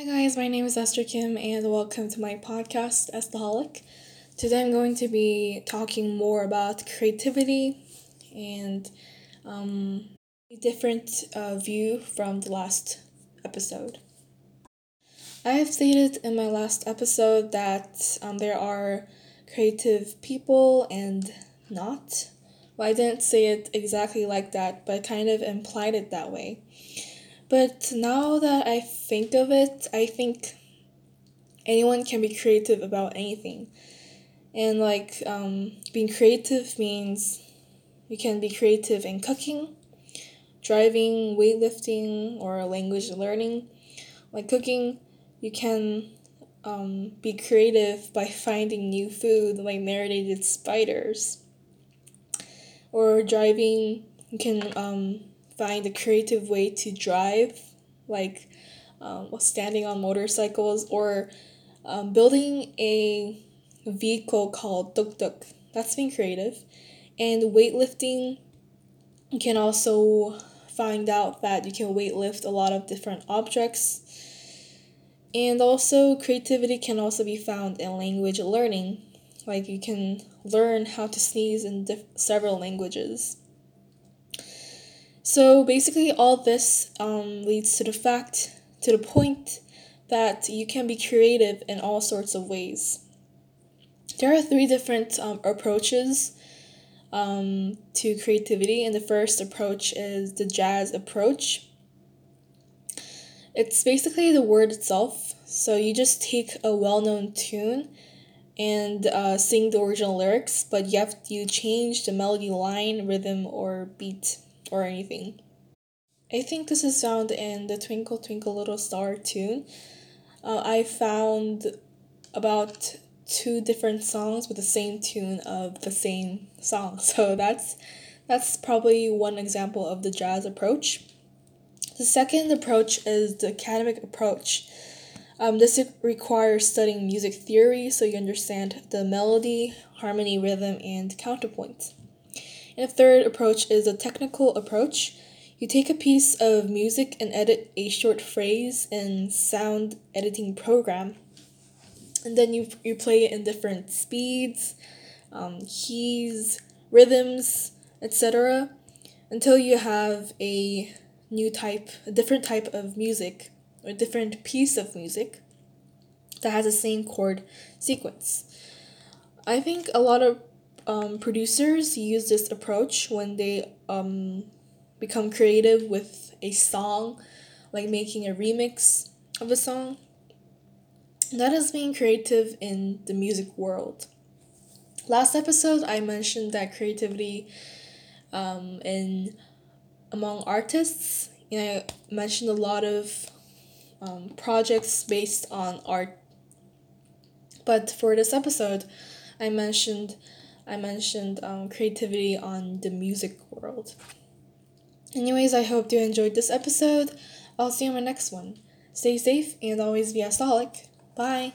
Hi guys, my name is Esther Kim and welcome to my podcast, Estaholic. Today I'm going to be talking more about creativity and a different view from the last episode. I have stated in my last episode that there are creative people and not. Well, I didn't say it exactly like that, but kind of implied it that way. But now that I think of it, I think anyone can be creative about anything. And like being creative means you can be creative in cooking, driving, weightlifting, or language learning. Like cooking, you can be creative by finding new food like marinated spiders. Or driving, you can find a creative way to drive, like standing on motorcycles, or building a vehicle called tuk-tuk. That's being creative. And weightlifting, you can also find out that you can weightlift a lot of different objects. And also, creativity can also be found in language learning. Like you can learn how to sneeze in several languages. So basically all this leads to the point that you can be creative in all sorts of ways. There are three different approaches to creativity, and the first approach is the jazz approach. It's basically the word itself, so you just take a well-known tune and sing the original lyrics, but you change the melody line, rhythm, or beat. Or anything. I think this is found in the Twinkle Twinkle Little Star tune. I found about two different songs with the same tune of the same song. So that's probably one example of the jazz approach. The second approach is the academic approach. This requires studying music theory so you understand the melody, harmony, rhythm, and counterpoint. And the third approach is a technical approach. You take a piece of music and edit a short phrase in sound editing program. And then you play it in different speeds, keys, rhythms, etc. until you have a different type of music or different piece of music that has the same chord sequence. I think a lot of producers use this approach when they become creative with a song, like making a remix of a song. That is being creative in the music world. Last episode, I mentioned that creativity among artists, and I mentioned a lot of projects based on art. But for this episode, I mentioned creativity on the music world. Anyways, I hope you enjoyed this episode. I'll see you in my next one. Stay safe and always be Estaholic. Bye!